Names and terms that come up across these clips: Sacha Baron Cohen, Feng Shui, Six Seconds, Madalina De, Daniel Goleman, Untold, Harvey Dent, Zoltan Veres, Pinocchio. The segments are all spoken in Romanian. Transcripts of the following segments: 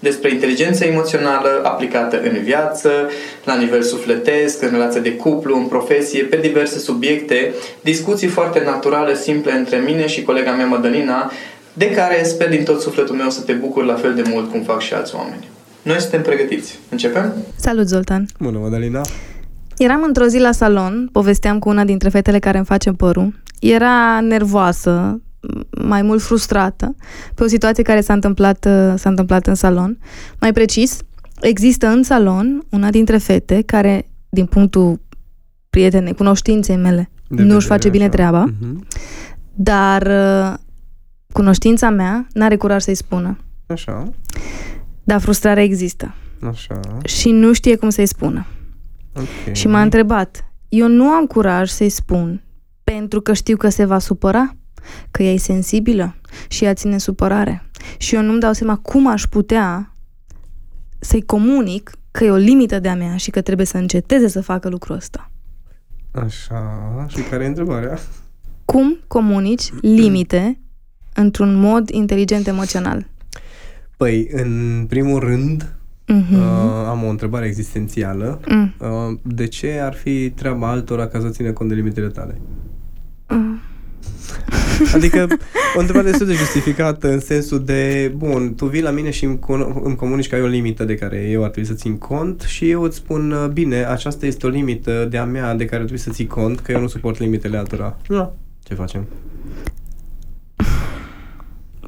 despre inteligența emoțională aplicată în viață, la nivel sufletesc, în relație de cuplu, în profesie, pe diverse subiecte, discuții foarte naturale, simple între mine și colega mea Madalina, de care sper din tot sufletul meu să te bucuri la fel de mult cum fac și alți oameni. Noi suntem pregătiți. Începem? Salut, Zoltan! Bună, Madalina! Eram într-o zi la salon, povesteam cu una dintre fetele care îmi face părul. Era nervoasă, mai mult frustrată pe o situație care s-a întâmplat în salon. Mai precis, există în salon una dintre fete care, din punctul prietenei, cunoștinței mele, nu își face bine treaba, dar cunoștința mea n-are curaj să-i spună. Așa. Dar frustrarea există. Așa. Și nu știe cum să-i spună. Okay. Și m-a întrebat, eu nu am curaj să-i spun pentru că știu că se va supăra, că ea e sensibilă și ea ține supărare. Și eu nu-mi dau seama cum aș putea să-i comunic că e o limită de-a mea și că trebuie să înceteze să facă lucrul ăsta. Așa, și care e întrebarea? Cum comunici limite într-un mod inteligent emoțional? Păi, în primul rând, am o întrebare existențială. De ce ar fi treaba altora ca să țină cont de limitele tale? Adică o întrebare destul de justificată în sensul de, bun, tu vii la mine și îmi comunici că ai o limită de care eu ar trebui să țin cont și eu îți spun, bine, aceasta este o limită de-a mea de care trebuie să ții cont, că eu nu suport limitele altora. Da. Ce facem?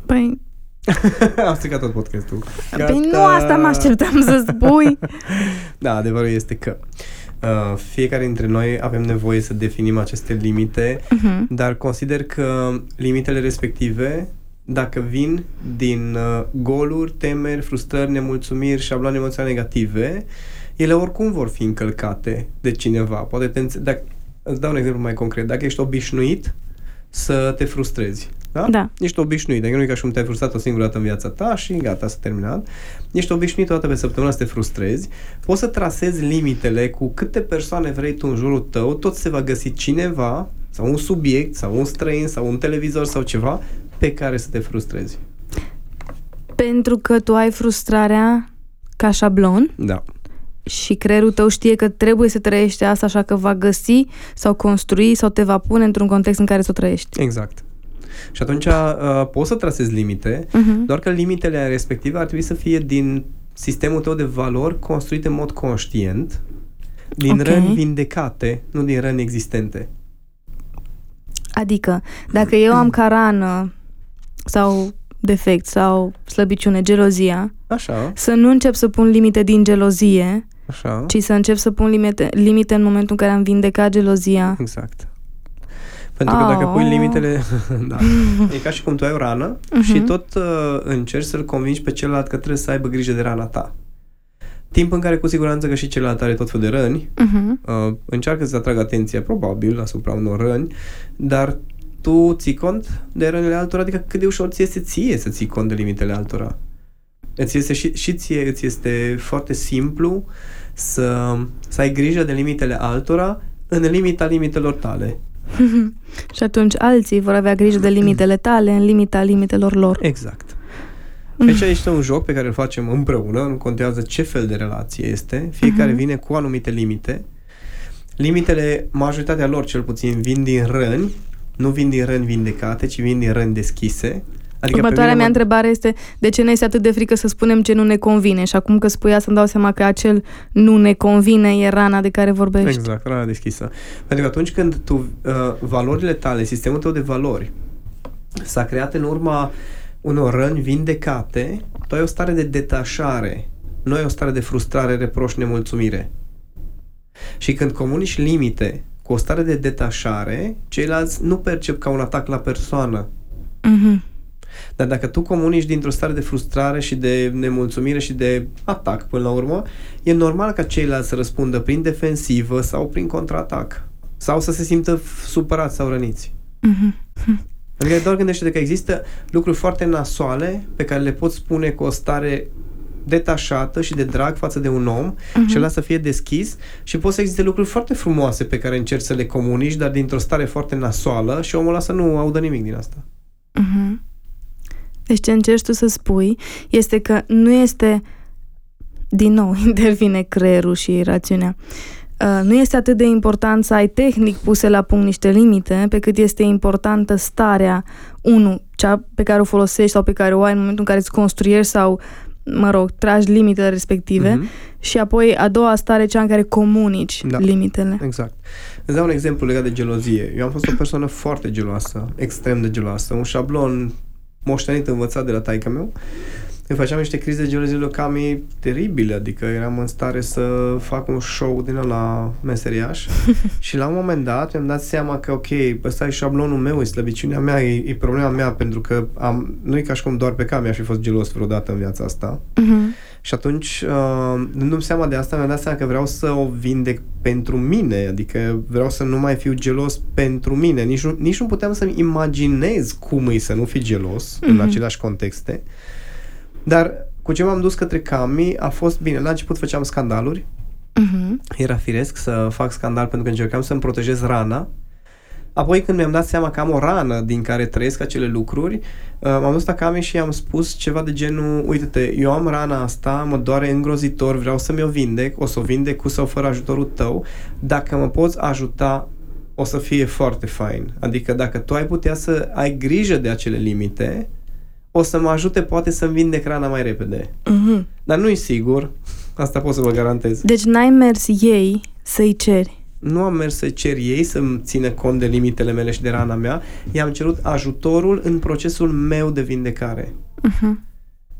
Păi... Am stricat tot podcastul. Gata. Păi nu, asta mă așteptam să spui. Da, adevărul este că fiecare dintre noi avem nevoie să definim aceste limite, dar consider că limitele respective, dacă vin din goluri, temeri, frustrări, nemulțumiri, șabloane emoționale negative, ele oricum vor fi încălcate de cineva. Poate dacă, îți dau un exemplu mai concret, dacă ești obișnuit să te frustrezi, da? Da. Ești obișnuit, adică nu e ca și cum te-ai frustrat o singură dată în viața ta și gata, s-a terminat. Ești obișnuit o dată pe săptămână să te frustrezi. Poți să trasezi limitele cu câte persoane vrei tu în jurul tău, tot se va găsi cineva sau un subiect sau un străin sau un televizor sau ceva pe care să te frustrezi. Pentru că tu ai frustrarea ca șablon. Da. Și creierul tău știe că trebuie să trăiești asta, așa că va găsi sau construi sau te va pune într-un context în care să o trăiești. Exact. Și atunci poți să trasezi limite, doar că limitele respective ar trebui să fie din sistemul tău de valori construit în mod conștient, din răni vindecate, nu din răni existente. Adică, dacă eu am ca rană sau defect sau slăbiciune, gelozia, așa, să nu încep să pun limite din gelozie, așa, ci să încep să pun limite în momentul în care am vindecat gelozia. Exact. Pentru că dacă pui limitele... Da. E ca și cum tu ai o rană și tot încerci să-l convingi pe celălalt că trebuie să aibă grijă de rana ta. Timp în care cu siguranță că și celălalt are tot fel de răni, încearcă să-ți atragă atenția probabil asupra unor răni, dar tu ții cont de rănile altora, adică cât de ușor ți este ție să ții cont de limitele altora. Îți este și ție îți este foarte simplu să ai grijă de limitele altora în limita limitelor tale. Și atunci alții vor avea grijă de limitele tale în limita limitelor lor. Exact. Deci este un joc pe care îl facem împreună, nu contează ce fel de relație este, fiecare vine cu anumite limite. Limitele, majoritatea lor cel puțin, vin din răni, nu vin din răni vindecate, ci vin din răni deschise, Adică următoarea mea întrebare este de ce ne este atât de frică să spunem ce nu ne convine și acum că spui asta îmi dau seama că acel nu ne convine e rana de care vorbești. Exact, rana deschisă. Pentru că atunci când tu, valorile tale, sistemul tău de valori s-a creat în urma unor răni vindecate, tu ai o stare de detașare, nu ai o stare de frustrare, reproș, nemulțumire. Și când comunici limite cu o stare de detașare, ceilalți nu percep ca un atac la persoană. Mhm. Dar dacă tu comunici dintr-o stare de frustrare și de nemulțumire și de atac până la urmă, e normal ca ceilalți să răspundă prin defensivă sau prin contraatac. Sau să se simtă supărați sau răniți. Mm-hmm. Adică doar gândește-te că există lucruri foarte nasoale pe care le poți spune cu o stare detașată și de drag față de un om, uh-huh, și ăla să fie deschis și pot să existe lucruri foarte frumoase pe care încerci să le comunici, dar dintr-o stare foarte nasoală și omul ăla să nu audă nimic din asta. Uh-huh. Deci ce încerci tu să spui este că nu este, din nou, intervine creierul și rațiunea, nu este atât de important să ai tehnic puse la punct niște limite, pe cât este importantă starea, unu, cea pe care o folosești sau pe care o ai în momentul în care îți construiești sau, mă rog, tragi limitele respective, mm-hmm, și apoi a doua stare, cea în care comunici, da, limitele. Exact. Îți dau un exemplu legat de gelozie. Eu am fost o persoană foarte geloasă, extrem de geloasă, un șablon moștenit, învățat de la taica meu. Îmi făceam niște crize de gelozie locamii teribile, adică eram în stare să fac un show din ăla meseriaș și la un moment dat mi-am dat seama că ok, ăsta e șablonul meu, e slăbiciunea mea, e problema mea, pentru că nu e ca și cum doar pe cam mi-aș fi fost gelos vreodată în viața asta. Uh-huh. Și atunci, dându-mi seama de asta, mi-am dat seama că vreau să o vindec pentru mine, adică vreau să nu mai fiu gelos pentru mine. Nici nu puteam să-mi imaginez cum e să nu fii gelos, mm-hmm, în aceleași contexte. Dar cu ce m-am dus către Cami a fost bine. La început făceam scandaluri. Mm-hmm. Era firesc să fac scandal pentru că încercam să-mi protejez rana. Apoi când mi-am dat seama că am o rană din care trăiesc acele lucruri, m-am dus la Cami și i-am spus ceva de genul: uite-te, eu am rana asta, mă doare îngrozitor, vreau să mi-o vindec, o să o vindec cu sau fără ajutorul tău, dacă mă poți ajuta o să fie foarte fain. Adică dacă tu ai putea să ai grijă de acele limite, o să mă ajute poate să-mi vindec rana mai repede. Mm-hmm. Dar nu-i sigur, asta pot să vă garantez. Deci n-ai mers ei să-i ceri? Nu am mers să cer ei să-mi țină cont de limitele mele și de rana mea, i-am cerut ajutorul în procesul meu de vindecare. Uh-huh.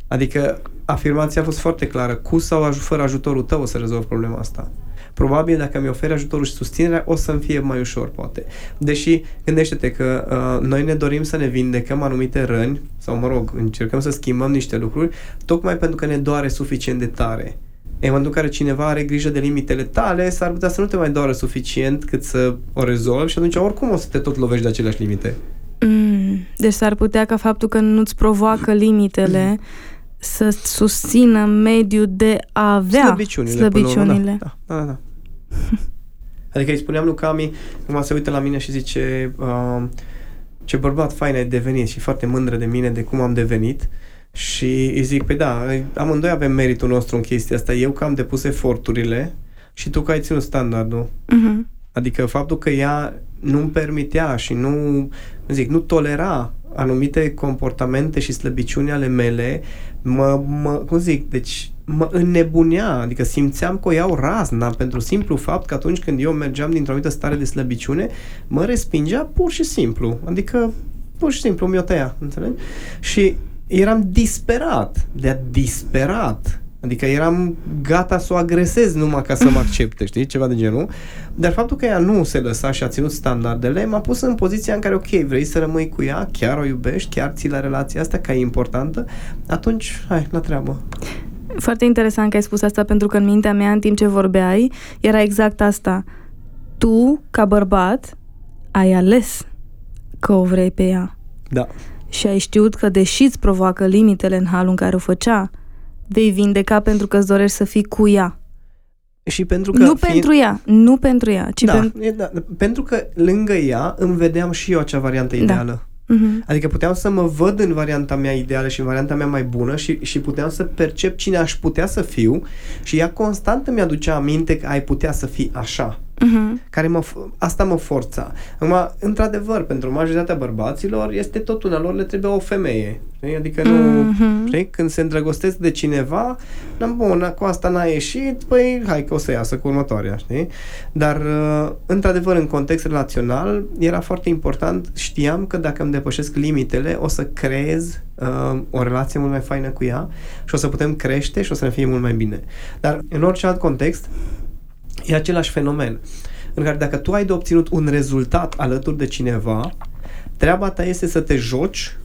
Adică afirmația a fost foarte clară, cu sau fără ajutorul tău o să rezolv problema asta. Probabil dacă mi oferi ajutorul și susținerea o să-mi fie mai ușor, poate. Deși gândește-te că noi ne dorim să ne vindecăm anumite răni sau, mă rog, încercăm să schimbăm niște lucruri tocmai pentru că ne doare suficient de tare. În momentul în care cineva are grijă de limitele tale, s-ar putea să nu te mai doară suficient cât să o rezolvi și atunci oricum o să te tot lovești de aceleași limite. Deci s-ar putea ca faptul că nu-ți provoacă limitele să susțină mediul de a avea slăbiciunile. Da. Adică îi spuneam lui Cami, cum se uită la mine și zice: ce bărbat fain ai devenit, și foarte mândră de mine, de cum am devenit. Și îi zic, păi da, amândoi avem meritul nostru în chestia asta. Eu că am depus eforturile și tu că ai ținut standardul. Uh-huh. Adică faptul că ea nu-mi permitea și nu tolera anumite comportamente și slăbiciuni ale mele, mă înnebunea, adică simțeam că o iau razna pentru simplu fapt că atunci când eu mergeam dintr-o anumită stare de slăbiciune, mă respingea pur și simplu. Adică pur și simplu mi-o tăia, înțelegi? Și eram disperat, adică eram gata să o agresez numai ca să mă accepte, știi, ceva de genul. Dar faptul că ea nu se lăsa și a ținut standardele m-a pus în poziția în care, ok, vrei să rămâi cu ea, chiar o iubești, chiar ții la relația asta, că e importantă, atunci hai, la treabă. Foarte interesant că ai spus asta, pentru că în mintea mea, în timp ce vorbeai, era exact asta. Tu, ca bărbat, ai ales că o vrei pe ea. Da. Și ai știut că deși îți provoacă limitele în halul în care o făcea, vei vindeca pentru că îți dorești să fii cu ea. Și pentru că pentru că lângă ea îmi vedeam și eu acea variantă ideală. Da. Uh-huh. Adică puteam să mă văd în varianta mea ideală și în varianta mea mai bună și puteam să percep cine aș putea să fiu și ea constant îmi aducea aminte că ai putea să fii așa. Care asta mă forța. Acum, într-adevăr, pentru majoritatea bărbaților este tot una, lor le trebuie o femeie. Știi? Adică nu, știi? Când se îndrăgostesc de cineva, bun, cu asta n-a ieșit, păi hai că o să iasă cu următoarea, știi? Dar într-adevăr, în context relațional, era foarte important, știam că dacă îmi depășesc limitele, o să creez o relație mult mai faină cu ea și o să putem crește și o să ne fie mult mai bine. Dar în orice alt context, e același fenomen, în care dacă tu ai de obținut un rezultat alături de cineva, treaba ta este să te joci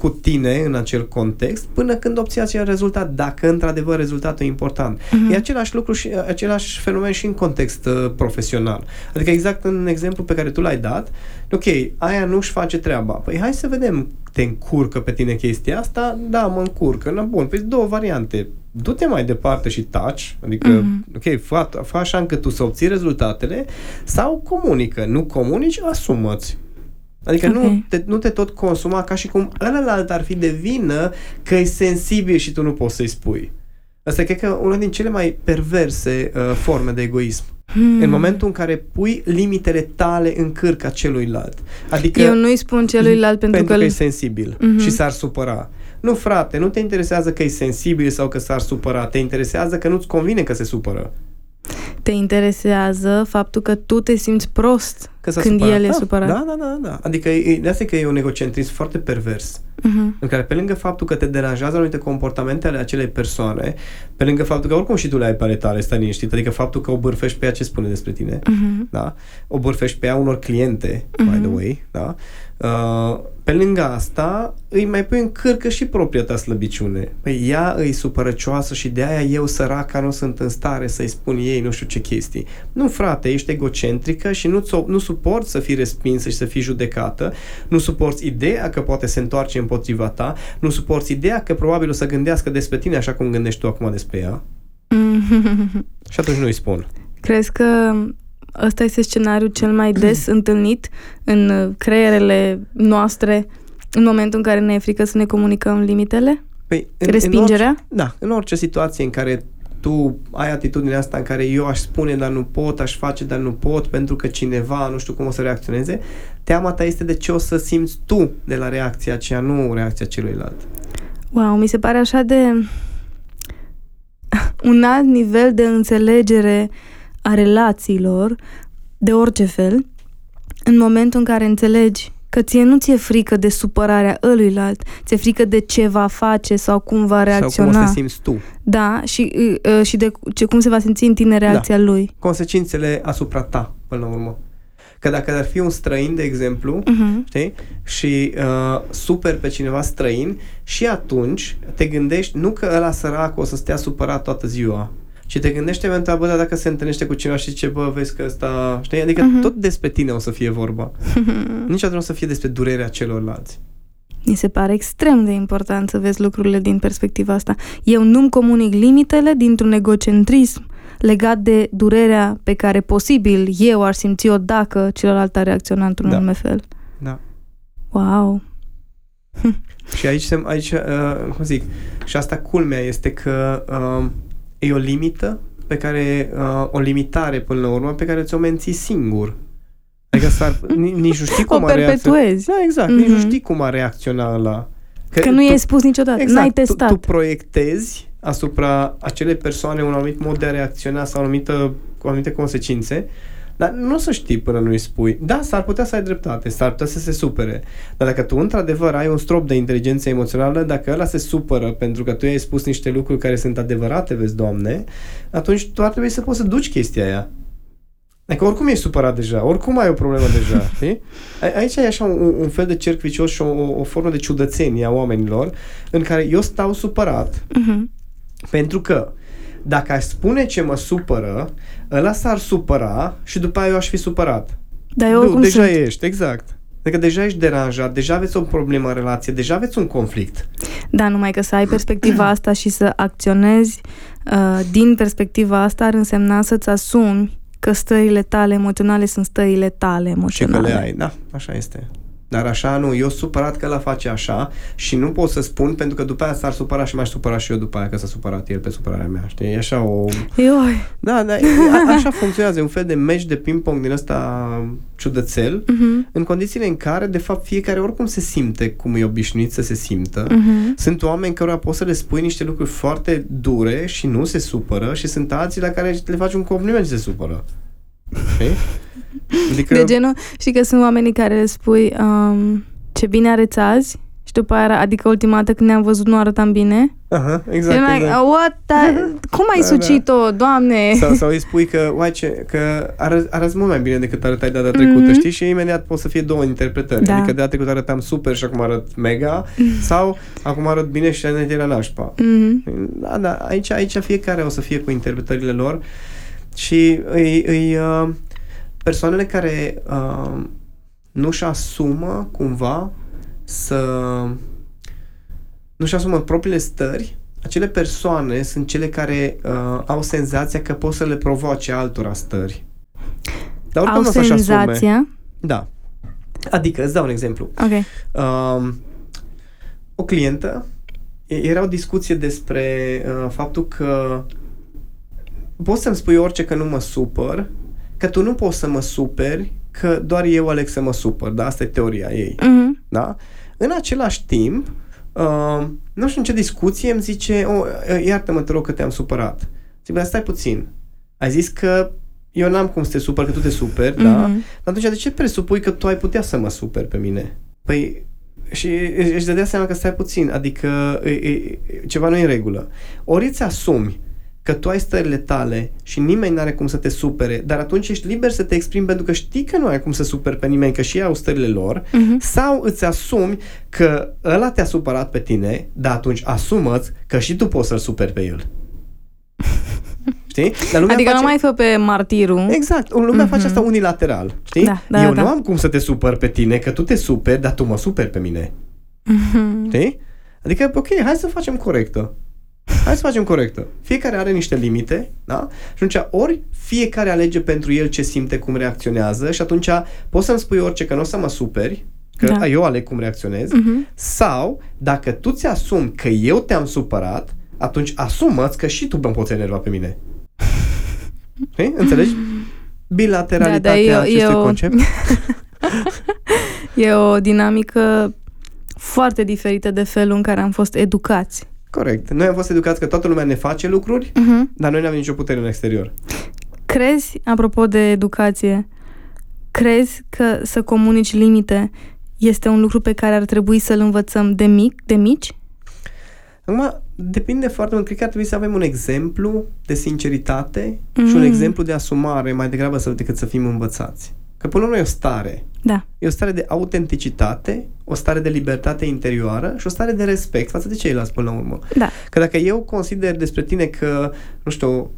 cu tine în acel context până când obții acel rezultat, dacă într-adevăr rezultatul e important. E același lucru și același fenomen și în context profesional. Adică exact în exemplu pe care tu l-ai dat, ok, aia nu-și face treaba. Păi hai să vedem, te încurcă pe tine chestia asta? Da, mă încurcă. Bun, păi două variante. Du-te mai departe și taci, adică, ok, fă așa încât tu să obții rezultatele, sau comunică. Nu comunici, asumă-ți. Adică nu te tot consuma ca și cum ălălalt ar fi de vină că e sensibil și tu nu poți să-i spui. Asta cred că una din cele mai perverse forme de egoism. În momentul în care pui limitele tale în cârca celuilalt. Adică eu nu-i spun celuilalt pentru că e sensibil și s-ar supăra. Nu, frate, nu te interesează că e sensibil sau că s-ar supăra, te interesează că nu-ți convine că se supără. Te interesează faptul că tu te simți prost când el e supărat. Da. Adică de asta e că e un egocentrism foarte pervers, în care pe lângă faptul că te deranjează anumite comportamente ale acelei persoane, pe lângă faptul că oricum și tu le ai pe ale tale, stai liniștit, adică faptul că o bârfești pe ea ce spune despre tine, da? O bârfești pe ea unor cliente, by the way, da? Pe lângă asta îi mai pui în cârcă și propria ta slăbiciune. Păi ea îi supărăcioasă și de aia eu, săraca, nu sunt în stare să-i spun ei nu știu ce chestii. Nu, frate, ești egocentrică și nu suporți să fii respinsă și să fii judecată, nu suporți ideea că poate se întoarce împotriva ta, nu suporți ideea că probabil o să gândească despre tine așa cum gândești tu acum despre ea. Și atunci nu îi spun. Crezi că ăsta este scenariul cel mai des întâlnit în creierele noastre în momentul în care ne e frică să ne comunicăm limitele? Păi, respingerea? În orice situație în care tu ai atitudinea asta în care eu aș spune, dar nu pot, aș face, dar nu pot, pentru că cineva nu știu cum o să reacționeze, teama ta este de ce o să simți tu de la reacția aceea, nu reacția celuilalt. Wow, mi se pare așa de un alt nivel de înțelegere a relațiilor, de orice fel, în momentul în care înțelegi că ție nu ți-e frică de supărarea ăluilalt, ți-e frică de ce va face sau cum va reacționa. Sau cum o să simți tu. Da, și de cum se va simți în tine reacția lui. Consecințele asupra ta, până la urmă. Că dacă ar fi un străin, de exemplu, știi? Și superi pe cineva străin și atunci te gândești nu că ăla sărac o să stea supărat toată ziua, și te gândești eventual, bă, dacă se întâlnește cu cineva și zice, bă, vezi că ăsta, știi? Adică tot despre tine o să fie vorba. Niciodată nu o să fie despre durerea celorlalți. Mi se pare extrem de important să vezi lucrurile din perspectiva asta. Eu nu-mi comunic limitele dintr-un egocentrism legat de durerea pe care posibil eu ar simți-o dacă celălalt ar reacționa într-un anume fel. Da. Wow! Și aici cum zic, și asta culmea este că e o limită pe care, o limitare până la urmă, pe care ți-o menții singur. Adică nici nu știi cum o perpetuezi. Da, exact. Nici nu știi cum a reacționa ăla. Că nu i-ai spus niciodată, exact, n-ai testat. Tu proiectezi asupra acelei persoane un anumit mod de a reacționa sau anumite consecințe, dar nu o să știi până nu îi spui. Da, s-ar putea să ai dreptate, s-ar putea să se supere. Dar dacă tu într-adevăr ai un strop de inteligență emoțională, dacă ăla se supără pentru că tu i-ai spus niște lucruri care sunt adevărate, vezi, Doamne, atunci tu ar trebui să poți să duci chestia aia. Adică oricum ești supărat deja, oricum ai o problemă deja, știi? Aici e așa un fel de cerc vicios și o formă de ciudățenie a oamenilor în care eu stau supărat pentru că dacă aș spune ce mă supără, ăla s-ar supăra și după aia eu aș fi supărat. Dar eu oricum deja sunt. Ești, exact. Adică deja ești deranjat, deja aveți o problemă în relație, deja aveți un conflict. Da, numai că să ai perspectiva asta și să acționezi din perspectiva asta ar însemna să-ți asumi că stările tale emoționale sunt stările tale emoționale. Și că le ai, da, așa este. Dar așa nu, eu sunt supărat că ăla face așa și nu pot să spun pentru că după aia s-ar supăra și m-aș supăra și eu după aia că s-a supărat el pe supărarea mea, știi? E așa o... Da, da, așa funcționează, un fel de meci de ping-pong din ăsta ciudățel, în condițiile în care, de fapt, fiecare oricum se simte cum e obișnuit să se simtă. Sunt oameni cărora poți să le spui niște lucruri foarte dure și nu se supără și sunt alții la care le faci un compliment și se supără. Okay? Adică... De genul, știi că sunt oamenii care le spui ce bine arăți azi și după aia, adică ultima dată când ne-am văzut nu arătam bine. Aha, exact. Cum ai sucit-o, Doamne? Sau îi spui că, uai ce, că arăți mult mai bine decât arătai de data trecută, știi? Și imediat pot să fie două interpretări. Da. Adică de data trecută arătam super și acum arăt mega sau acum arăt bine și era nașpa. Da, da, aici fiecare o să fie cu interpretările lor și persoanele care nu-și asumă cumva să nu-și asumă propriile stări, acele persoane sunt cele care au senzația că pot să le provoace altora stări. Dar oricum au senzația? Da. Adică, îți dau un exemplu. Okay. O clientă, era o discuție despre faptul că poți să-mi spui orice că nu mă supăr, că tu nu poți să mă superi, că doar eu aleg să mă supăr, da? Asta e teoria ei, da? În același timp, nu știu în ce discuție îmi zice, iartă-mă, te rog că te-am supărat. Zic, bă, stai puțin, ai zis că eu n-am cum să te supăr, că tu te superi, da? Dar atunci de ce presupui că tu ai putea să mă superi pe mine? Păi, și își dădea seama că stai puțin, adică ceva nu e în regulă. Ori îți asumi că tu ai stările tale și nimeni n-are cum să te supere, dar atunci ești liber să te exprimi pentru că știi că nu ai cum să superi pe nimeni, că și ei au stările lor, sau îți asumi că ăla te-a supărat pe tine, dar atunci asumă-ți că și tu poți să-l superi pe el. Știi? Dar adică face... nu mai fă pe martirul. Exact, lumea face asta unilateral, știi? Da, da, eu nu am cum să te supăr pe tine, că tu te superi, dar tu mă superi pe mine. Știi? Adică, ok, hai să facem corectă. Fiecare are niște limite, da? Și atunci ori fiecare alege pentru el ce simte, cum reacționează și atunci poți să-mi spui orice că nu o să mă superi, că eu aleg cum reacționez, sau dacă tu ți-asumi că eu te-am supărat, atunci asumă-ți că și tu mă poți enerva pe mine. Înțelegi? Bilateralitatea acestui concept. E o dinamică foarte diferită de felul în care am fost educați. Corect. Noi am fost educați că toată lumea ne face lucruri, dar noi nu avem nicio putere în exterior. Crezi, apropo de educație, crezi că să comunici limite este un lucru pe care ar trebui să-l învățăm de mici? Acum, depinde foarte mult. Cred că ar trebui să avem un exemplu de sinceritate și un exemplu de asumare mai degrabă decât să fim învățați. Că până la urmă e o stare. Da. E o stare de autenticitate, o stare de libertate interioară și o stare de respect față de ceilalți până la urmă. Da. Că dacă eu consider despre tine că, nu știu,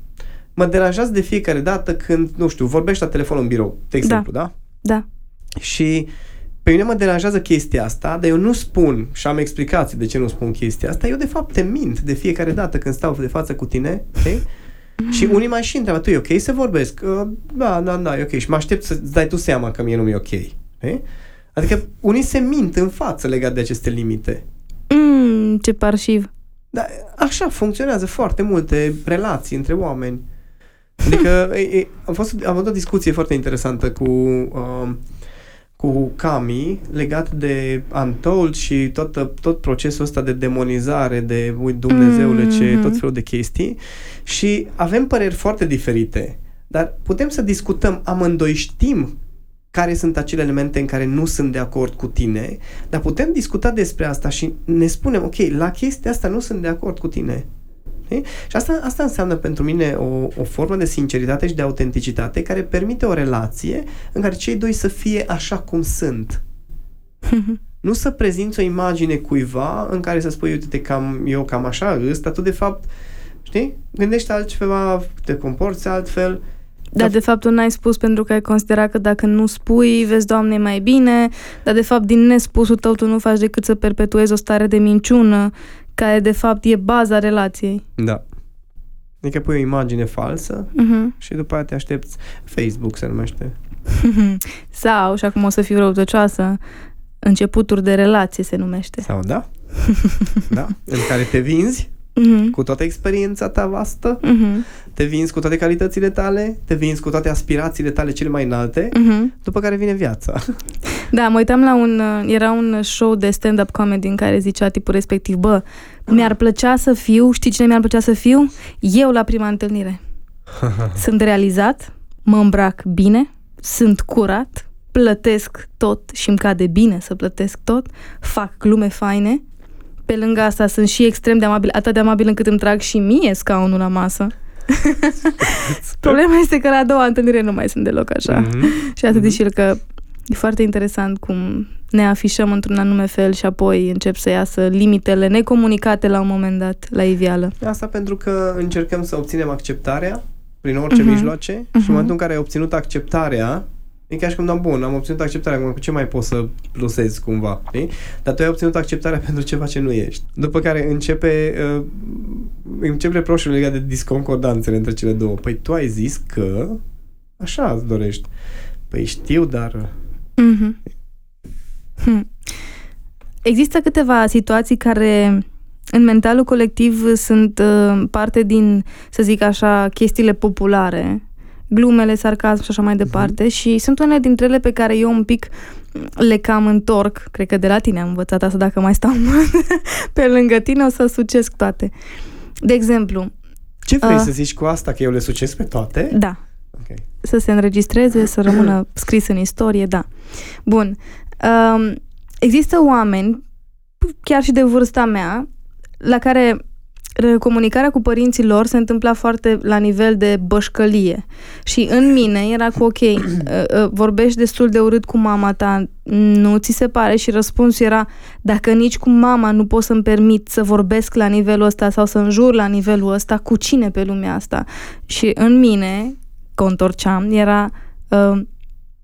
mă deranjează de fiecare dată când, nu știu, vorbești la telefon în birou, de exemplu, da? Și pe mine mă deranjează chestia asta, dar eu nu spun și am explicații de ce nu spun chestia asta, eu de fapt te mint de fiecare dată când stau de față cu tine, okay? Și unii mai și întreabă, tu e ok să vorbesc? Da, e ok. Și mă aștept să-ți dai tu seama că mie nu mi-e ok. E? Adică unii se mint în față legat de aceste limite. Ce parșiv. Dar așa funcționează foarte multe relații între oameni. Adică am avut o discuție foarte interesantă cu Cami legat de Untold și tot procesul ăsta de demonizare, de ui Dumnezeule ce, tot felul de chestii și avem păreri foarte diferite, dar putem să discutăm, amândoi știm care sunt acele elemente în care nu sunt de acord cu tine, dar putem discuta despre asta și ne spunem, ok, la chestia asta nu sunt de acord cu tine. Și asta înseamnă pentru mine o formă de sinceritate și de autenticitate care permite o relație în care cei doi să fie așa cum sunt. Nu să prezinți o imagine cuiva în care să spui, uite-te, eu cam așa ăsta, tu de fapt, știi, gândești altceva, te comporți altfel. Dar de fapt tu n-ai spus pentru că ai considerat că dacă nu spui, vezi, Doamne, mai bine, dar de fapt din nespusul tău tu nu faci decât să perpetuezi o stare de minciună care de fapt e baza relației. Da. Adică pui o imagine falsă și după aia te aștepți. Facebook se numește. Sau, și acum o să fiu răutăcioasă, Începuturi de relație se numește. Sau da? Da. În care te vinzi cu toată experiența ta vastă, te vinzi cu toate calitățile tale, te vinzi cu toate aspirațiile tale cele mai înalte, după care vine viața. Da, mă uitam la era un show de stand-up comedy în care zicea tipul respectiv, bă, mi-ar plăcea să fiu, știi cine mi-ar plăcea să fiu? Eu la prima întâlnire. Sunt realizat, mă îmbrac bine, sunt curat, plătesc tot și îmi cade bine să plătesc tot, fac glume faine. Pe lângă asta sunt și extrem de amabil, atât de amabil încât îmi trag și mie scaunul la masă. Problema este că la a doua întâlnire nu mai sunt deloc așa. Și atât de și el că e foarte interesant cum ne afișăm într-un anume fel și apoi încep să iasă limitele necomunicate la un moment dat, la iveală. Asta pentru că încercăm să obținem acceptarea prin orice mijloace și în momentul în care ai obținut acceptarea, e ca și cum, da, bun, am obținut acceptarea, cu ce mai poți să plusezi cumva, știi? Dar tu ai obținut acceptarea pentru ceva ce nu ești. După care începe reproșul legat de disconcordanțele între cele două. Păi tu ai zis că așa îți dorești. Păi știu, dar... Există câteva situații care în mentalul colectiv sunt parte din, să zic așa, chestiile populare, glumele, sarcasm și așa mai departe, și sunt unele dintre ele pe care eu un pic le cam întorc, cred că de la tine am învățat asta, dacă mai stau mult pe lângă tine o să sucesc toate. De exemplu... Ce vrei să zici cu asta, că eu le sucesc pe toate? Da. Okay. Să se înregistreze, să rămână scris în istorie, da. Bun. Există oameni, chiar și de vârsta mea, la care... comunicarea cu părinții lor se întâmpla foarte la nivel de bășcălie. Și în mine era cu, ok, vorbești destul de urât cu mama ta, nu ți se pare? Și răspunsul era, dacă nici cu mama nu pot să-mi permit să vorbesc la nivelul ăsta sau să înjur la nivelul ăsta, cu cine pe lumea asta? Și în mine, contorceam, era,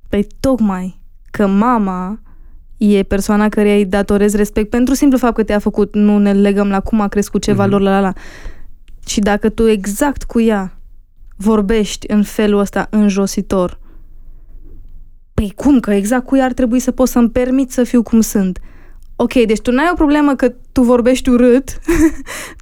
păi tocmai că mama... e persoana care îi datorezi respect pentru simplu fapt că te-a făcut, nu ne legăm la cum a crescut ce valori, la. Și dacă tu exact cu ea vorbești în felul ăsta înjositor, păi cum, că exact cu ea ar trebui să pot să-mi permit să fiu cum sunt. Ok, deci tu n-ai o problemă că tu vorbești urât,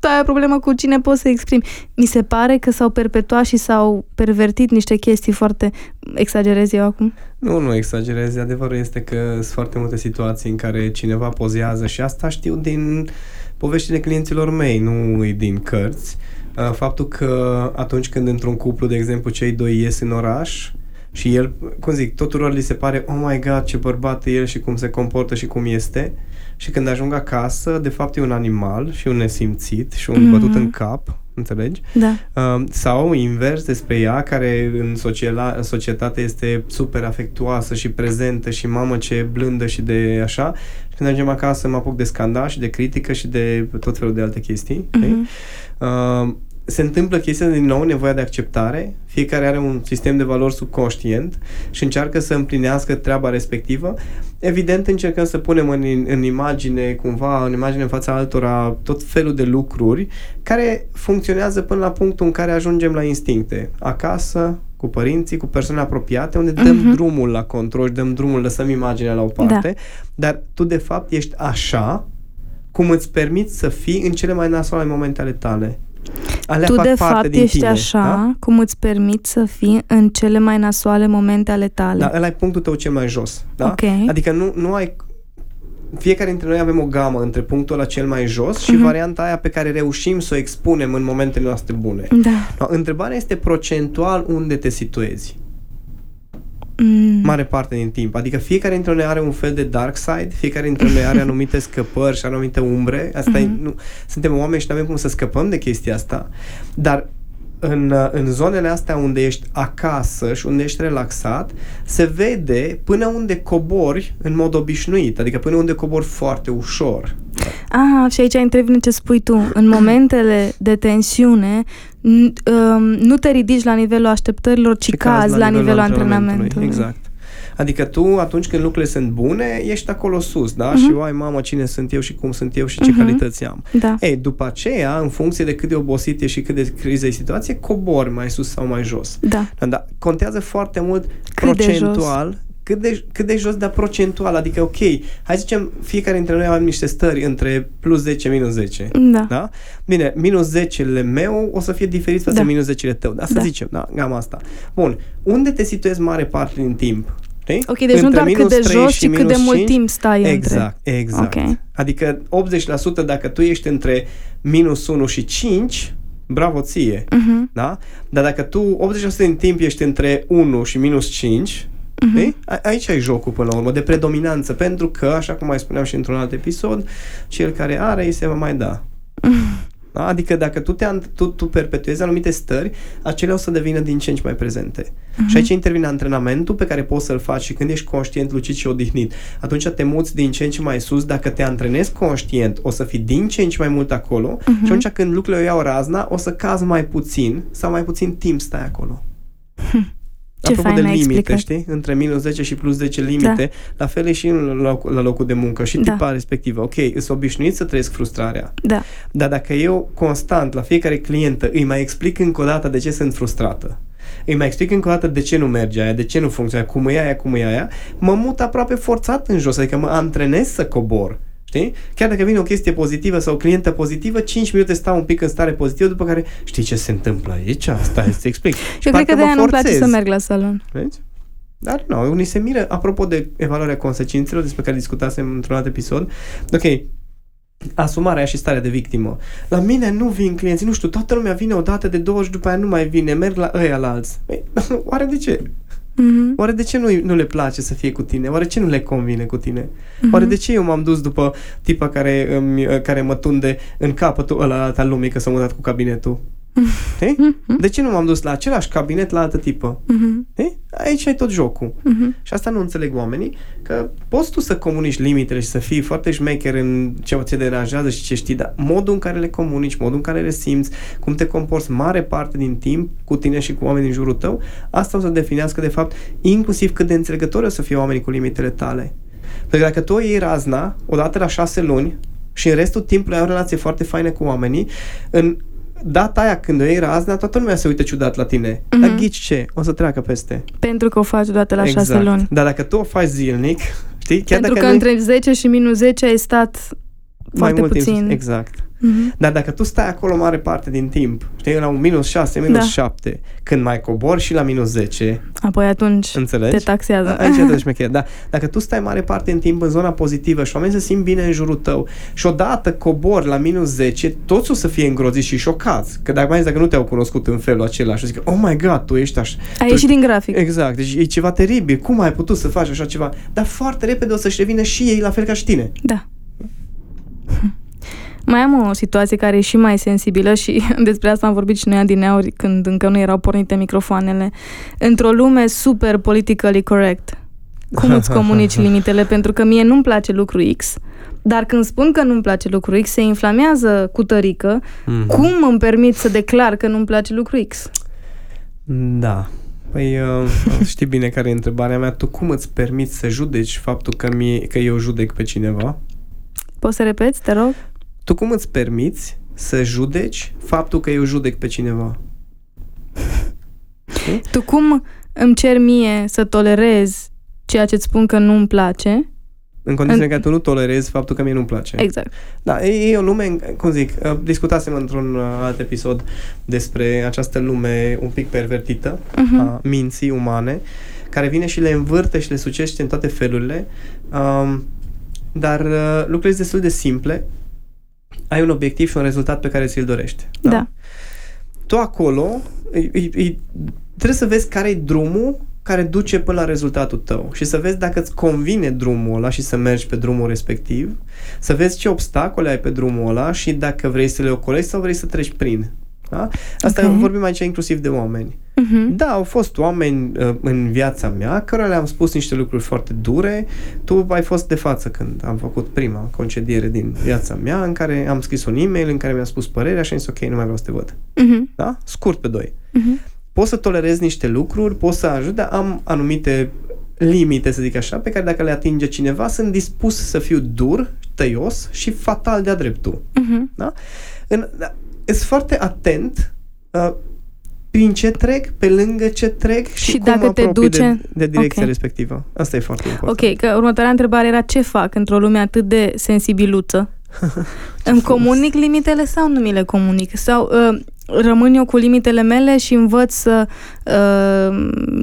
tu ai o problemă cu cine poți să exprimi. Mi se pare că s-au perpetuat și s-au pervertit niște chestii foarte... Exagerez eu acum? Nu exagerez. Adevărul este că sunt foarte multe situații în care cineva pozează, și asta știu din poveștile clienților mei, nu din cărți. Faptul că atunci când într-un cuplu, de exemplu, cei doi ies în oraș, și el, cum zic, tuturor li se pare, oh my god, ce bărbat e el și cum se comportă și cum este, și când ajung acasă, de fapt e un animal și un nesimțit și un bătut în cap, înțelegi? Da. Sau invers despre ea, care în societate este super afectuoasă și prezentă și mamă ce blândă și de așa, și când ajungem acasă mă apuc de scandal și de critică și de tot felul de alte chestii. Se întâmplă chestia, din nou, nevoia de acceptare. Fiecare are un sistem de valori subconștient și încearcă să împlinească treaba respectivă. Evident, încercăm să punem în imagine, cumva, în imagine în fața altora, tot felul de lucruri care funcționează până la punctul în care ajungem la instincte. Acasă, cu părinții, cu persoane apropiate, unde dăm drumul la control, lăsăm imaginea la o parte, dar tu, de fapt, ești așa cum îți permiți să fii în cele mai nasoale momente ale tale. Tu, de fapt, ești tine, așa, da? Cum îți permiți să fii în cele mai nasoale momente ale tale. Da, ăla e punctul tău cel mai jos. Da? Okay. Adică nu ai... Fiecare dintre noi avem o gamă între punctul ăla cel mai jos și varianta aia pe care reușim să o expunem în momentele noastre bune. Da. Da, întrebarea este procentual unde te situezi. Mare parte din timp. Adică fiecare dintre noi are un fel de dark side, fiecare dintre noi are anumite scăpări și anumite umbre. Asta e, nu, suntem oameni și nu avem cum să scăpăm de chestia asta. Dar în zonele astea unde ești acasă și unde ești relaxat, se vede până unde cobori în mod obișnuit, adică până unde cobori foarte ușor. Ah, și aici intervine ce spui tu. În momentele de tensiune nu te ridici la nivelul așteptărilor, ci cazi la nivelul antrenamentului. Exact. Adică tu, atunci când lucrurile sunt bune, ești acolo sus, da? Și eu, ai mamă, cine sunt eu și cum sunt eu și ce calități am. Da. Ei, după aceea, în funcție de cât de obosit e și cât de criză e situație, cobori mai sus sau mai jos. Da. Dar contează foarte mult cât procentual cât de jos, dar procentual, adică ok, hai zicem, fiecare dintre noi avem niște stări între plus 10, minus 10. Da. Da? Bine, minus 10-le meu o să fie diferit față de minus 10-le tău, dar să zicem, da, gama asta. Bun, unde te situezi mare parte din timp? Okay? Ok, deci nu doar cât de jos, ci cât de mult timp stai între. Exact. Okay. Adică 80% dacă tu ești între minus 1 și 5, bravo ție, uh-huh. Da? Dar dacă tu 80% din timp ești între 1 și minus 5, uh-huh. Aici ai jocul până la urmă de predominanță, pentru că, așa cum mai spuneam și într-un alt episod, cel care are îi se va mai da. Da? Adică dacă tu perpetuezi anumite stări, acele o să devină din ce în ce mai prezente. Uh-huh. Și aici intervine antrenamentul pe care poți să-l faci și când ești conștient, lucid și odihnit. Atunci te muți din ce în ce mai sus. Dacă te antrenezi conștient, o să fii din ce în ce mai mult acolo, uh-huh. Și atunci când lucrurile iau razna, o să cazi mai puțin sau mai puțin timp stai acolo. Apropo de limite, știi? Între minus 10 și plus 10 limite, la fel e și la locul de muncă și tipa respectivă. Ok, îs obișnuit să trăiesc frustrarea. Da. Dar dacă eu constant la fiecare clientă îi mai explic încă o dată de ce sunt frustrată, îi mai explic încă o dată de ce nu merge aia, de ce nu funcționează, cum e aia, mă mut aproape forțat în jos, adică mă antrenez să cobor. Știi? Chiar dacă vine o chestie pozitivă sau o clientă pozitivă, 5 minute stau un pic în stare pozitivă, după care știi ce se întâmplă aici? Stai să-ți explic. Eu cred că de-aia nu-mi place să merg la salon. Vezi? Dar nu, unii se miră. Apropo de evaluarea consecințelor despre care discutasem într-un alt episod, ok, asumarea și starea de victimă. La mine nu vin clienții, nu știu, toată lumea vine odată de 2 și după aia nu mai vine, merg la ăia la alți. Oare de ce? Mm-hmm. Oare de ce nu le place să fie cu tine? Oare ce nu le convine cu tine? Mm-hmm. Oare de ce eu m-am dus după tipa care mă tunde în capătul ăla al lumii că s-a mutat cu cabinetul? Mm-hmm. De ce nu m-am dus la același cabinet la altă tipă? Mm-hmm. Aici ai tot jocul. Mm-hmm. Și asta nu înțeleg oamenii, că poți tu să comunici limitele și să fii foarte șmecher în ce te deranjează și ce știi, dar modul în care le comunici, modul în care le simți, cum te comporți mare parte din timp cu tine și cu oamenii în jurul tău, asta o să definească de fapt inclusiv cât de înțelegători o să fie oamenii cu limitele tale. Pentru că dacă tu iei razna odată la 6 luni și în restul timpului ai o relație foarte faină cu oamenii, în data aia când o iei razna, toată lumea se uită ciudat la tine. Mm-hmm. Dar ghici ce? O să treacă peste. Pentru că o faci odată la 6 luni. Dar dacă tu o faci zilnic, știi? Chiar pentru că între 10 și minus 10 ai stat mai mult puțin. Timp, exact. Mm-hmm. Dar dacă tu stai acolo mare parte din timp, știi? La un minus 6, minus 7, când mai cobori și la minus 10, apoi atunci înțelegi? Te taxează. Aici atunci mechea. Da. Dacă tu stai mare parte din timp în zona pozitivă și oamenii se simt bine în jurul tău și odată cobori la minus 10, toți o să fie îngroziți și șocați. Că dacă nu te-au cunoscut în felul același, o zic, oh my God, tu ești așa. Ai ieșit din grafic. Exact. Deci e ceva teribil. Cum ai putut să faci așa ceva? Dar foarte repede o să-și revină și ei la fel ca și tine. Da. Mai am o situație care e și mai sensibilă și despre asta am vorbit și noi adineauri când încă nu erau pornite microfoanele. Într-o lume super politically correct, cum îți comunici limitele? Pentru că mie nu-mi place lucru X, dar când spun că nu-mi place lucru X, se inflamează cu tărică. Mm-hmm. Cum îmi permit să declar că nu-mi place lucru X? Da. Păi știi bine care e întrebarea mea. Tu cum îți permiți să judeci faptul că eu judec pe cineva? Poți să repeți, te rog? Tu cum îți permiți să judeci faptul că eu judec pe cineva? Okay? Tu cum îmi ceri mie să tolerez ceea ce-ți spun că nu-mi place? În condițiile în care tu nu tolerezi faptul că mie nu-mi place. Exact. Da, e o lume, cum zic, discutasem într-un alt episod despre această lume un pic pervertită, uh-huh. a minții umane, care vine și le învârte și le sucește în toate felurile, dar lucrurile sunt destul de simple. Ai un obiectiv și un rezultat pe care ți-l dorești. Da. Da. Tu acolo trebuie să vezi care e drumul care duce până la rezultatul tău și să vezi dacă îți convine drumul ăla și să mergi pe drumul respectiv, să vezi ce obstacole ai pe drumul ăla și dacă vrei să le ocolești sau vrei să treci prin. Da? Asta okay. Vorbim aici inclusiv de oameni. Uh-huh. Da, au fost oameni în viața mea cărora le-am spus niște lucruri foarte dure. Tu ai fost de față când am făcut prima concediere din viața mea, în care am scris un e-mail în care mi-a spus părerea și am zis ok, nu mai vreau să te văd. Uh-huh. Da? Scurt pe 2. Uh-huh. Poți să tolerezi niște lucruri, poți să ajut, dar am anumite limite, să zic așa, pe care dacă le atinge cineva, sunt dispus să fiu dur, tăios și fatal de-a dreptul. Uh-huh. Da? Ești foarte atent prin ce trec, pe lângă ce trec și cum dacă te duce de direcția respectivă. Asta e foarte important. Ok, că următoarea întrebare era ce fac într-o lume atât de sensibiluță? Îmi comunic limitele sau nu mi le comunic? Sau rămân eu cu limitele mele și învăț să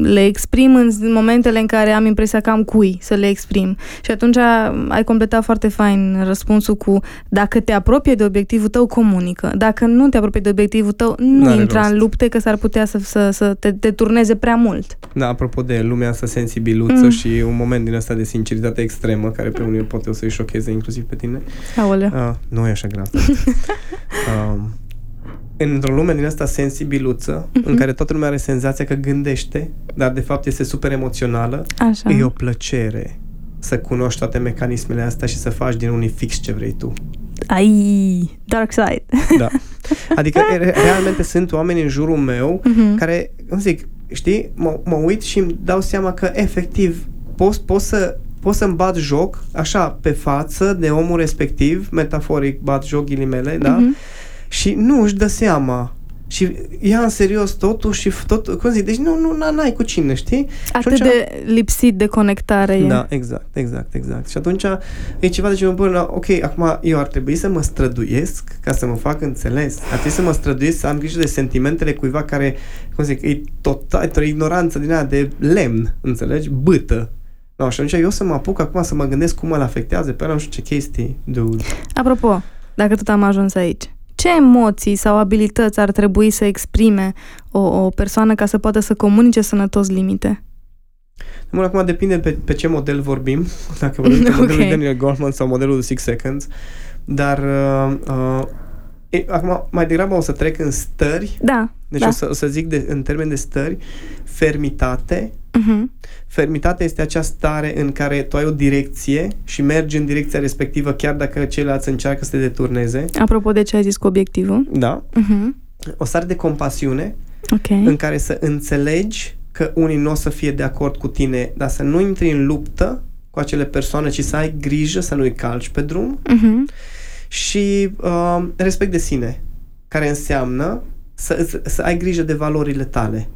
le exprim în momentele în care am impresia că am cui să le exprim. Și atunci ai completat foarte fain răspunsul cu dacă te apropie de obiectivul tău, comunică. Dacă nu te apropie de obiectivul tău, nu intra în lupte, că s-ar putea să te deturneze prea mult. Da, apropo de lumea asta sensibiluță și un moment din asta de sinceritate extremă, care pe unii poate o să-i șocheze, inclusiv pe tine. Aolea. Nu e așa grav. Într-o lume din asta sensibiluță, în care toată lumea are senzația că gândește, dar de fapt este super emoțională, așa. E o plăcere să cunoști toate mecanismele astea și să faci din unii fix ce vrei tu. Ai, dark side. Da. Adică realmente sunt oameni în jurul meu care, îmi zic, știi, mă uit și îmi dau seama că efectiv pot să-mi bat joc, așa, pe față de omul respectiv, metaforic bat joc ghilimele, da? Și nu își dă seama și ia în serios totul și tot, cum zic, deci nu n-ai cu cine, știi? Atât de lipsit de conectare e. Da, exact. Și atunci e ceva de genul, ok, acum eu ar trebui să mă străduiesc ca să mă fac înțeles. Ar trebui să mă străduiesc, să am grijă de sentimentele cuiva care, cum zic, e total, o ignoranță din aia de lemn, înțelegi? Bâtă. No, și atunci eu să mă apuc acum să mă gândesc cum îl afectează pe ăla, nu știu ce chestii. Dude. Apropo, dacă tot am ajuns aici, ce emoții sau abilități ar trebui să exprime o persoană ca să poată să comunice sănătos limite? Bun, acum depinde pe ce model vorbim, dacă vorbim de modelul Daniel Goleman sau modelul Six Seconds, dar acum mai degrabă o să trec în stări, deci o să zic în termen de stări, fermitate. Fermitatea este acea stare în care tu ai o direcție și mergi în direcția respectivă chiar dacă ceilalți încearcă să te deturneze. Apropo de ce ai zis cu obiectivul. Da. O stare de compasiune în care să înțelegi că unii nu o să fie de acord cu tine, dar să nu intri în luptă cu acele persoane, ci să ai grijă să nu-i calci pe drum. Și respect de sine, care înseamnă să ai grijă de valorile tale.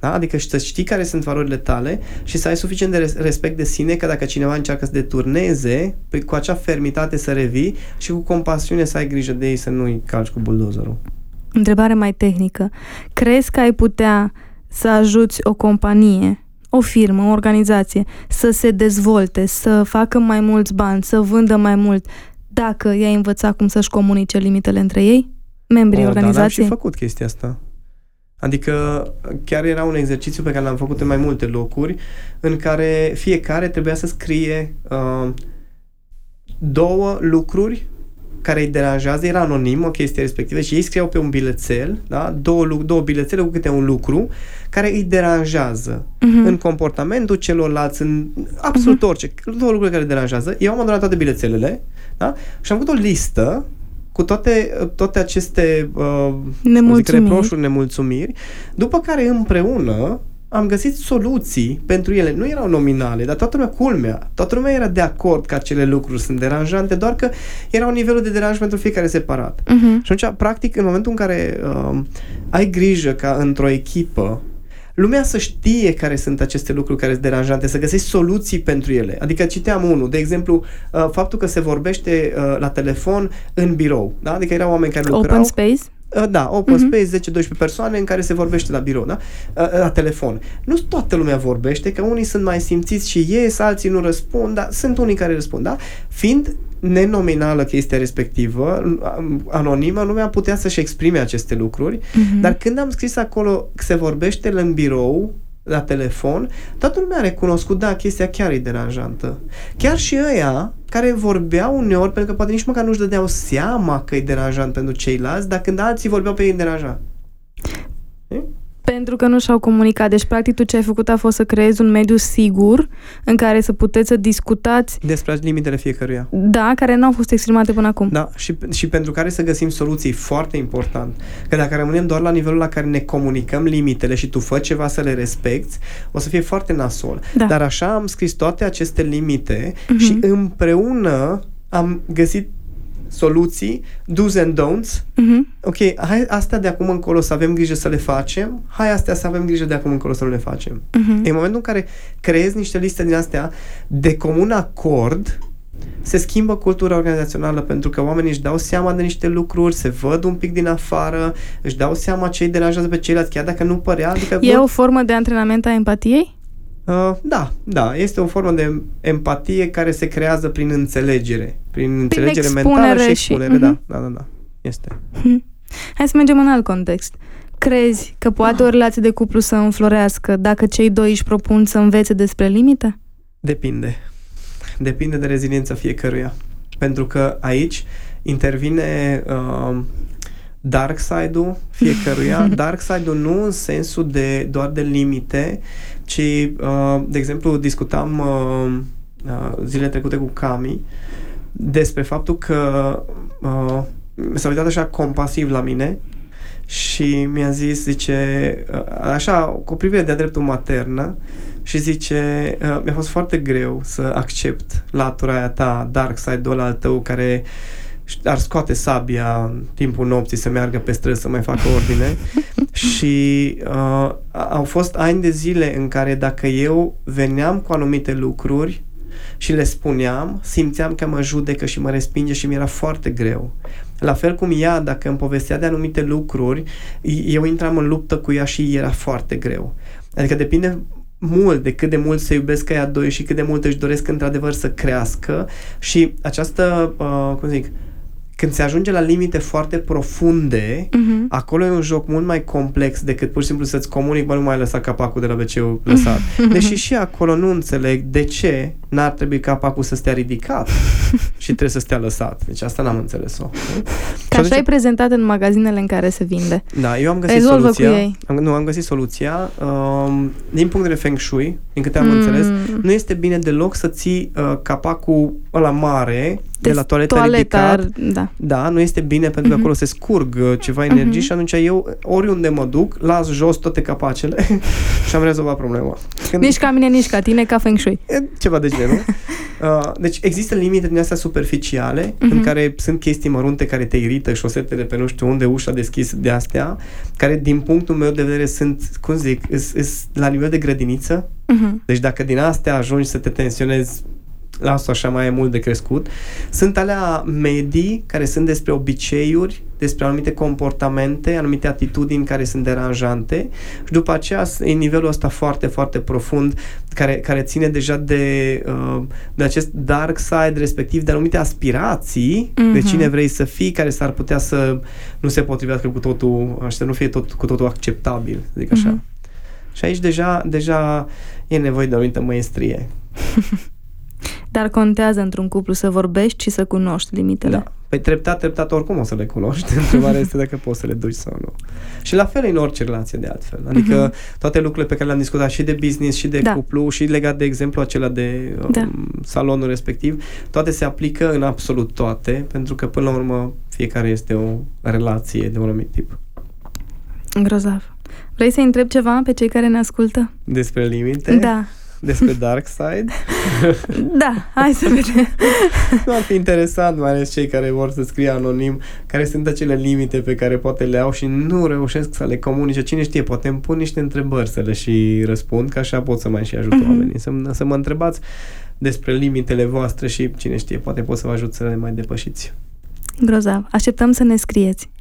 Da? Adică să știi care sunt valorile tale și să ai suficient de respect de sine că dacă cineva încearcă să deturneze, cu acea fermitate să revii și cu compasiune să ai grijă de ei, să nu-i calci cu buldozerul. Întrebare mai tehnică. Crezi că ai putea să ajuți o companie, o firmă, o organizație să se dezvolte, să facă mai mulți bani, să vândă mai mult, dacă i-ai învățat cum să-și comunice limitele între ei? Membrii organizației? Dar am și făcut chestia asta. Adică chiar era un exercițiu pe care l-am făcut în mai multe locuri în care fiecare trebuia să scrie două lucruri care îi deranjează, era anonim o chestie respectivă și ei scriau pe un bilețel, da? două bilețele cu câte un lucru care îi deranjează în comportamentul celorlalți, în absolut orice, două lucruri care îi deranjează. Eu am adunat toate bilețelele, da? Și am făcut o listă cu toate aceste reproșuri, nemulțumiri, după care împreună am găsit soluții pentru ele. Nu erau nominale, dar toată lumea era de acord că acele lucruri sunt deranjante, doar că era un nivelul de deranj pentru fiecare separat. Și atunci, practic, în momentul în care ai grijă ca într-o echipă lumea să știe care sunt aceste lucruri care sunt deranjante, să găsești soluții pentru ele. Adică citeam unul, de exemplu, faptul că se vorbește la telefon în birou. Da? Adică erau oameni care lucrau... Open space? Da, open space, 10-12 persoane în care se vorbește la birou, da? La telefon. Nu toată lumea vorbește, că unii sunt mai simțiți și ies, alții nu răspund, dar sunt unii care răspund, da? Fiind nenominală chestia respectivă, anonimă, lumea putea să-și exprime aceste lucruri, dar când am scris acolo că se vorbește în birou, la telefon, toată lumea a recunoscut, da, chestia chiar e deranjantă. Chiar și ăia care vorbeau uneori, pentru că poate nici măcar nu-și dădeau seama că e deranjant pentru ceilalți, dar când alții vorbeau pe ei, deranja. Pentru că nu și-au comunicat. Deci, practic, tu ce ai făcut a fost să creezi un mediu sigur în care să puteți să discutați... despre limitele fiecăruia. Da, care nu au fost exprimate până acum. Da, și pentru care să găsim soluții. Foarte important. Că dacă rămânem doar la nivelul la care ne comunicăm limitele și tu faci ceva să le respecti, o să fie foarte nasol. Da. Dar așa am scris toate aceste limite și împreună am găsit soluții, do's and don'ts. Ok, hai astea de acum încolo să avem grijă să le facem, hai astea să avem grijă de acum încolo să nu le facem. În momentul în care creezi niște liste din astea de comun acord, se schimbă cultura organizațională, pentru că oamenii își dau seama de niște lucruri, se văd un pic din afară, își dau seama ce îi deranjează pe ceilalți, chiar dacă nu părea. Adică e o formă de antrenament a empatiei? Da, este o formă de empatie care se creează prin înțelegere, prin înțelegere mentală și expunere. Da, este. Hai să mergem în alt context. Crezi că poate o relație de cuplu să înflorească dacă cei doi își propun să învețe despre limite? Depinde de reziliența fiecăruia. Pentru că aici intervine dark side-ul fiecăruia. Dark side-ul nu în sensul de doar de limite, ci, de exemplu, discutam zilele trecute cu Cami despre faptul că s-a uitat așa compasiv la mine și mi-a zis, zice, așa, cu privire de-a dreptul maternă, și zice, mi-a fost foarte greu să accept latura aia ta, dark side-ul ăla al tău, care ar scoate sabia în timpul nopții să meargă pe străzi să mai facă ordine. Și au fost ani de zile în care dacă eu veneam cu anumite lucruri și le spuneam, simțeam că mă judecă și mă respinge și mi-era foarte greu. La fel cum ea, dacă îmi povestea de anumite lucruri, eu intram în luptă cu ea și era foarte greu. Adică depinde mult de cât de mult se iubesc aia doi și cât de mult își doresc într-adevăr să crească. Și această, când se ajunge la limite foarte profunde, acolo e un joc mult mai complex decât pur și simplu să-ți comunic, bă, nu mai lăsa capacul de la WC-ul lăsat. Deși și acolo nu înțeleg de ce n-ar trebui capacul să stea ridicat și trebuie să stea lăsat. Deci asta n-am înțeles-o. Că așa ai prezentat în magazinele în care se vinde. Da, eu am găsit soluția. Din punct de vedere Feng Shui, din câte am înțeles, nu este bine deloc să ții capacul ăla mare de la toaletă ridicat. Da, nu este bine, pentru că acolo se scurg ceva energii și atunci eu oriunde mă duc, las jos toate capacele și am rezolvat problema. Nici ca mine, nici ca tine, ca Feng Shui. Ceva de genul. Deci există limite din astea superficiale în care sunt chestii mărunte care te irită, șosetele pe nu știu unde, ușa deschisă, de astea, care din punctul meu de vedere sunt, la nivel de grădiniță. Deci dacă din astea ajungi să te tensionezi, las-o așa, mai e mult de crescut. Sunt alea medii care sunt despre obiceiuri, despre anumite comportamente, anumite atitudini care sunt deranjante și după aceea e nivelul ăsta foarte, foarte profund care ține deja de acest dark side, respectiv de anumite aspirații de cine vrei să fii, care s-ar putea să nu se potrivească cu totul, să nu fie cu totul acceptabil, zic așa. Și aici deja e nevoie de o anumită măestrie. Dar contează într-un cuplu să vorbești și să cunoști limitele. Da. Păi treptat, oricum o să le cunoști. Întrebarea este dacă poți să le duci sau nu. Și la fel în orice relație de altfel. Adică toate lucrurile pe care le-am discutat și de business, și de cuplu, și legat de exemplu acela de salonul respectiv, toate se aplică în absolut toate, pentru că până la urmă fiecare este o relație de un anumit tip. Grozav. Vrei să întreb ceva pe cei care ne ascultă? Despre limite? Da. Despre dark side? Da, hai să vedem. Nu ar fi interesant, mai ales cei care vor să scrie anonim, care sunt acele limite pe care poate le au și nu reușesc să le comunice. Cine știe, poate îmi pun niște întrebări să le și răspund, că așa pot să mai și ajut oamenii. Să mă întrebați despre limitele voastre și, cine știe, poate pot să vă ajut să le mai depășiți. Grozav. Așteptăm să ne scrieți.